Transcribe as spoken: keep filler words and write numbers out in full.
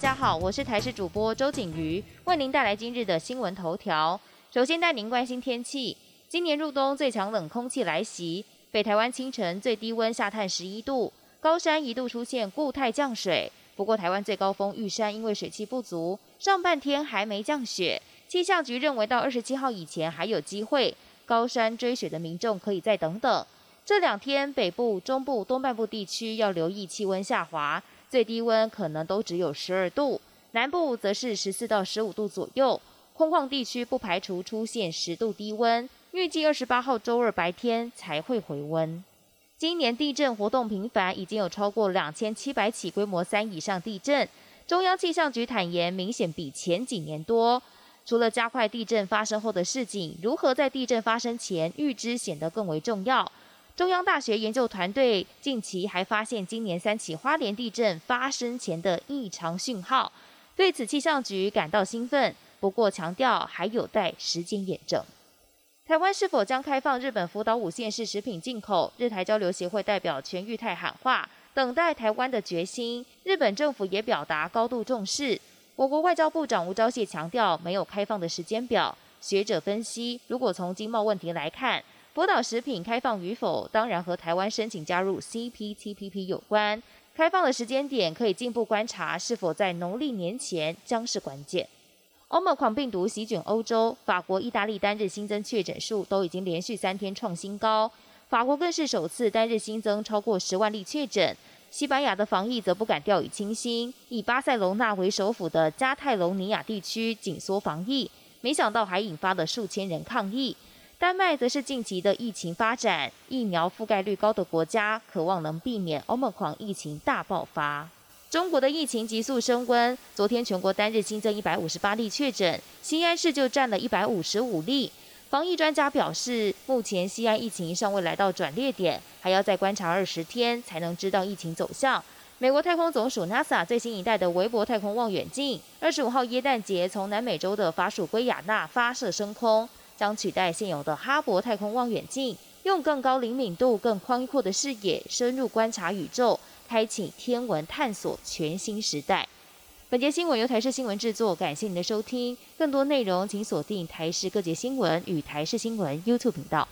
家好，我是台视主播周景瑜，为您带来今日的新闻头条。首先带您关心天气，今年入冬最强冷空气来袭，北台湾清晨最低温下探十一度，高山一度出现固态降水。不过台湾最高峰玉山因为水汽不足，上半天还没降雪，气象局认为到二十七号以前还有机会，高山追雪的民众可以再等等。这两天北部、中部、东半部地区要留意气温下滑，最低温可能都只有十二度，南部则是十四到十五度左右，空旷地区不排除出现十度低温，预计二十八号周二白天才会回温。今年地震活动频繁，已经有超过两千七百起规模三以上地震，中央气象局坦言明显比前几年多。除了加快地震发生后的示警，如何在地震发生前预知显得更为重要。中央大学研究团队近期还发现今年三起花莲地震发生前的异常讯号，对此气象局感到兴奋，不过强调还有待时间验证。台湾是否将开放日本福岛五县市食品进口？日台交流协会代表全玉泰喊话，等待台湾的决心。日本政府也表达高度重视。我国外交部长吴钊燮强调没有开放的时间表。学者分析，如果从经贸问题来看，福岛食品开放与否，当然和台湾申请加入 C P T P P 有关。开放的时间点可以进一步观察，是否在农历年前将是关键。Omicron 病毒席卷欧洲，法国、意大利单日新增确诊数都已经连续三天创新高，法国更是首次单日新增超过十万例确诊。西班牙的防疫则不敢掉以轻心，以巴塞隆纳为首府的加泰隆尼亚地区紧缩防疫，没想到还引发了数千人抗议。丹麦则是近期的疫情发展，疫苗覆盖率高的国家，渴望能避免 Omicron 疫情大爆发。中国的疫情急速升温，昨天全国单日新增一百五十八例确诊，西安市就占了一百五十五例。防疫专家表示，目前西安疫情尚未来到转捩点，还要再观察二十天才能知道疫情走向。美国太空总署 NASA 最新一代的韦伯太空望远镜，二十五号耶诞节从南美洲的法属圭亚那发射升空，将取代现有的哈勃太空望远镜，用更高灵敏度、更宽阔的视野，深入观察宇宙，开启天文探索全新时代。本节新闻由台视新闻制作，感谢您的收听。更多内容请锁定台视各节新闻与台视新闻 YouTube 频道。